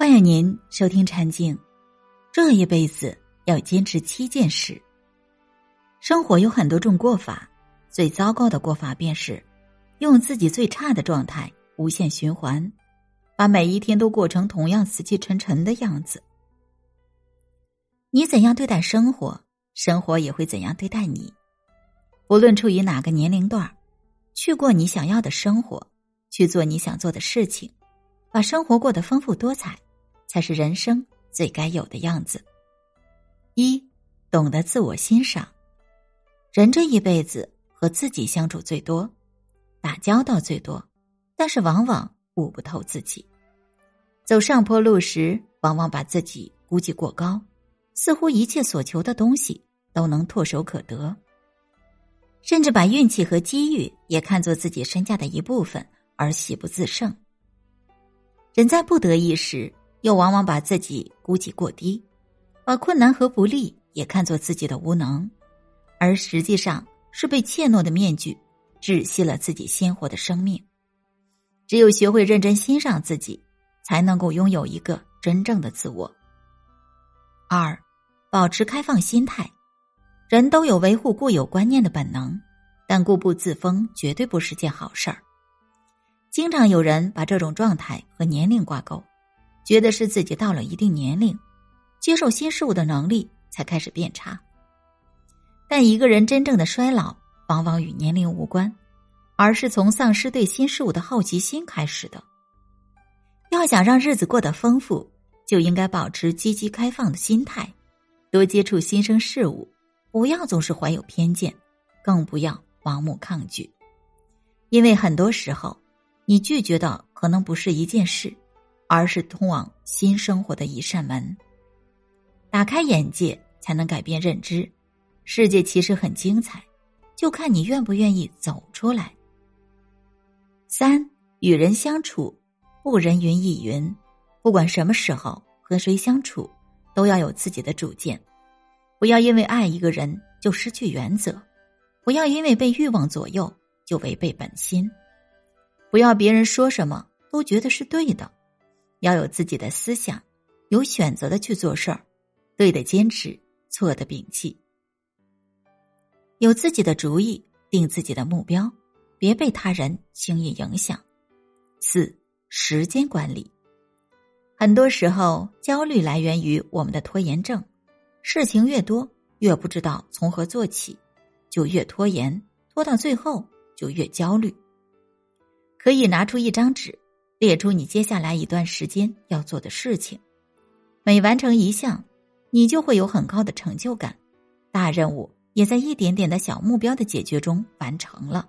欢迎您收听禅静，这一辈子要坚持7件事。生活有很多种过法，最糟糕的过法便是用自己最差的状态无限循环，把每一天都过成同样死气沉沉的样子。你怎样对待生活，生活也会怎样对待你。无论处于哪个年龄段，去过你想要的生活，去做你想做的事情，把生活过得丰富多彩，才是人生最该有的样子。1. 懂得自我欣赏。人这一辈子和自己相处最多，打交道最多，但是往往悟不透自己。走上坡路时，往往把自己估计过高，似乎一切所求的东西都能唾手可得，甚至把运气和机遇也看作自己身价的一部分而喜不自胜。人在不得意时，又往往把自己估计过低，把困难和不利也看作自己的无能，而实际上是被怯懦的面具窒息了自己鲜活的生命。只有学会认真欣赏自己，才能够拥有一个真正的自我。2. 保持开放心态。人都有维护固有观念的本能，但固步自封绝对不是件好事儿。经常有人把这种状态和年龄挂钩，觉得是自己到了一定年龄，接受新事物的能力才开始变差。但一个人真正的衰老往往与年龄无关，而是从丧失对新事物的好奇心开始的。要想让日子过得丰富，就应该保持积极开放的心态，多接触新生事物，不要总是怀有偏见，更不要盲目抗拒。因为很多时候你拒绝的可能不是一件事，而是通往新生活的一扇门。打开眼界才能改变认知，世界其实很精彩，就看你愿不愿意走出来。3. 与人相处，不人云亦云。不管什么时候和谁相处，都要有自己的主见，不要因为爱一个人就失去原则，不要因为被欲望左右就违背本心，不要别人说什么都觉得是对的，要有自己的思想，有选择的去做事儿，对的坚持，错的摒弃。有自己的主意，定自己的目标，别被他人轻易影响。4. 时间管理。很多时候，焦虑来源于我们的拖延症，事情越多，越不知道从何做起，就越拖延，拖到最后就越焦虑。可以拿出一张纸，列出你接下来一段时间要做的事情，每完成一项，你就会有很高的成就感，大任务也在一点点的小目标的解决中完成了。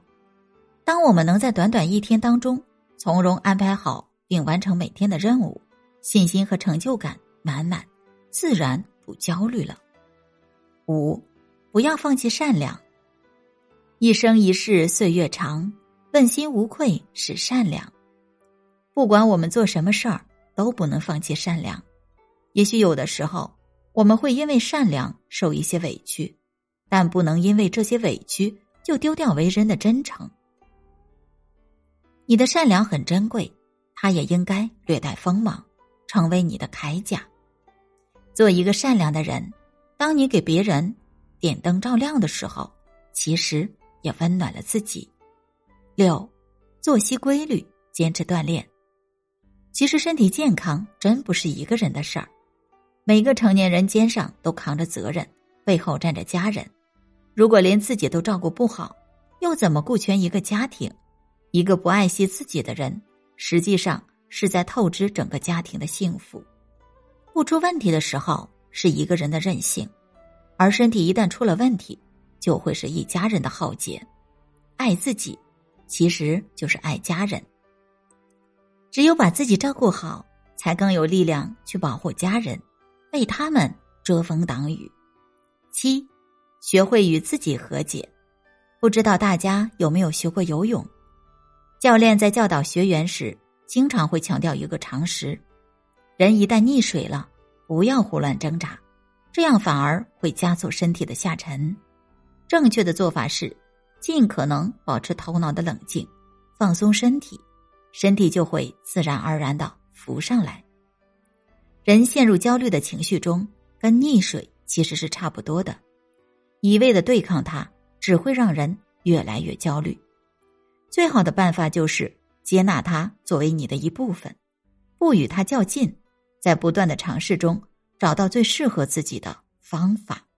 当我们能在短短一天当中从容安排好并完成每天的任务，信心和成就感满满，自然不焦虑了。5. 不要放弃善良。一生一世岁月长，问心无愧是善良。不管我们做什么事儿，都不能放弃善良。也许有的时候我们会因为善良受一些委屈，但不能因为这些委屈就丢掉为人的真诚。你的善良很珍贵，它也应该略带锋芒，成为你的铠甲。做一个善良的人，当你给别人点灯照亮的时候，其实也温暖了自己。6. 作息规律，坚持锻炼。其实身体健康真不是一个人的事儿，每个成年人肩上都扛着责任，背后站着家人，如果连自己都照顾不好，又怎么顾全一个家庭？一个不爱惜自己的人，实际上是在透支整个家庭的幸福。不出问题的时候是一个人的任性，而身体一旦出了问题，就会是一家人的浩劫。爱自己其实就是爱家人，只有把自己照顾好，才更有力量去保护家人，为他们遮风挡雨。7. 学会与自己和解。不知道大家有没有学过游泳？教练在教导学员时，经常会强调一个常识：人一旦溺水了，不要胡乱挣扎，这样反而会加速身体的下沉。正确的做法是尽可能保持头脑的冷静，放松身体，身体就会自然而然地浮上来。人陷入焦虑的情绪中，跟溺水其实是差不多的，一味的对抗它，只会让人越来越焦虑。最好的办法就是接纳它作为你的一部分，不与它较劲，在不断的尝试中找到最适合自己的方法。